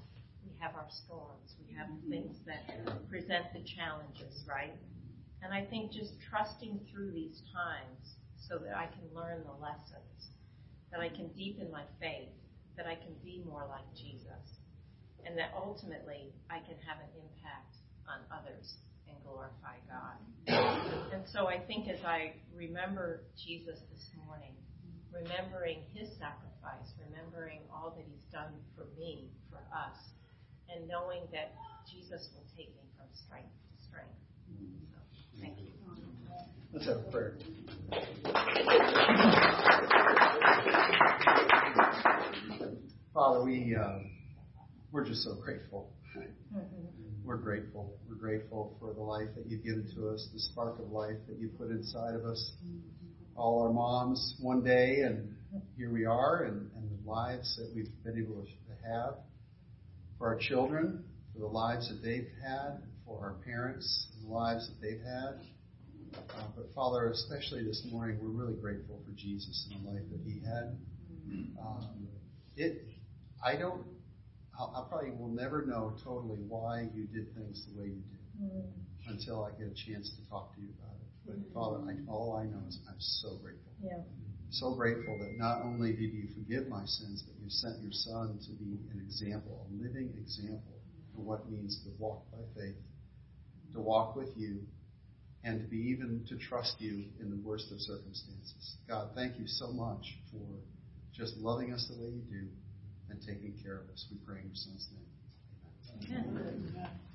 we have our storms. We have things that present the challenges, right? And I think just trusting through these times so that I can learn the lessons, that I can deepen my faith, that I can be more like Jesus, and that ultimately I can have an impact on others and glorify God. And so I think as I remember Jesus this morning, remembering his sacrifice, remembering all that he's done for me, for us, and knowing that Jesus will take me from strength to strength. So, thank you. Let's have a prayer. Father, we're just so grateful. We're grateful. We're grateful for the life that you've given to us, the spark of life that you put inside of us. All our moms one day, and here we are, and the lives that we've been able to have for our children, for the lives that they've had, for our parents, the lives that they've had. But Father, especially this morning, we're really grateful for Jesus and the life that he had. I probably will never know totally why you did things the way you did until I get a chance to talk to you about it. But Father, all I know is I'm so grateful. Yeah. So grateful that not only did you forgive my sins, but you sent your son to be an example, a living example of what it means to walk by faith, to walk with you, and to be even to trust you in the worst of circumstances. God, thank you so much for just loving us the way you do and taking care of us. We pray in your son's name. Amen. Amen.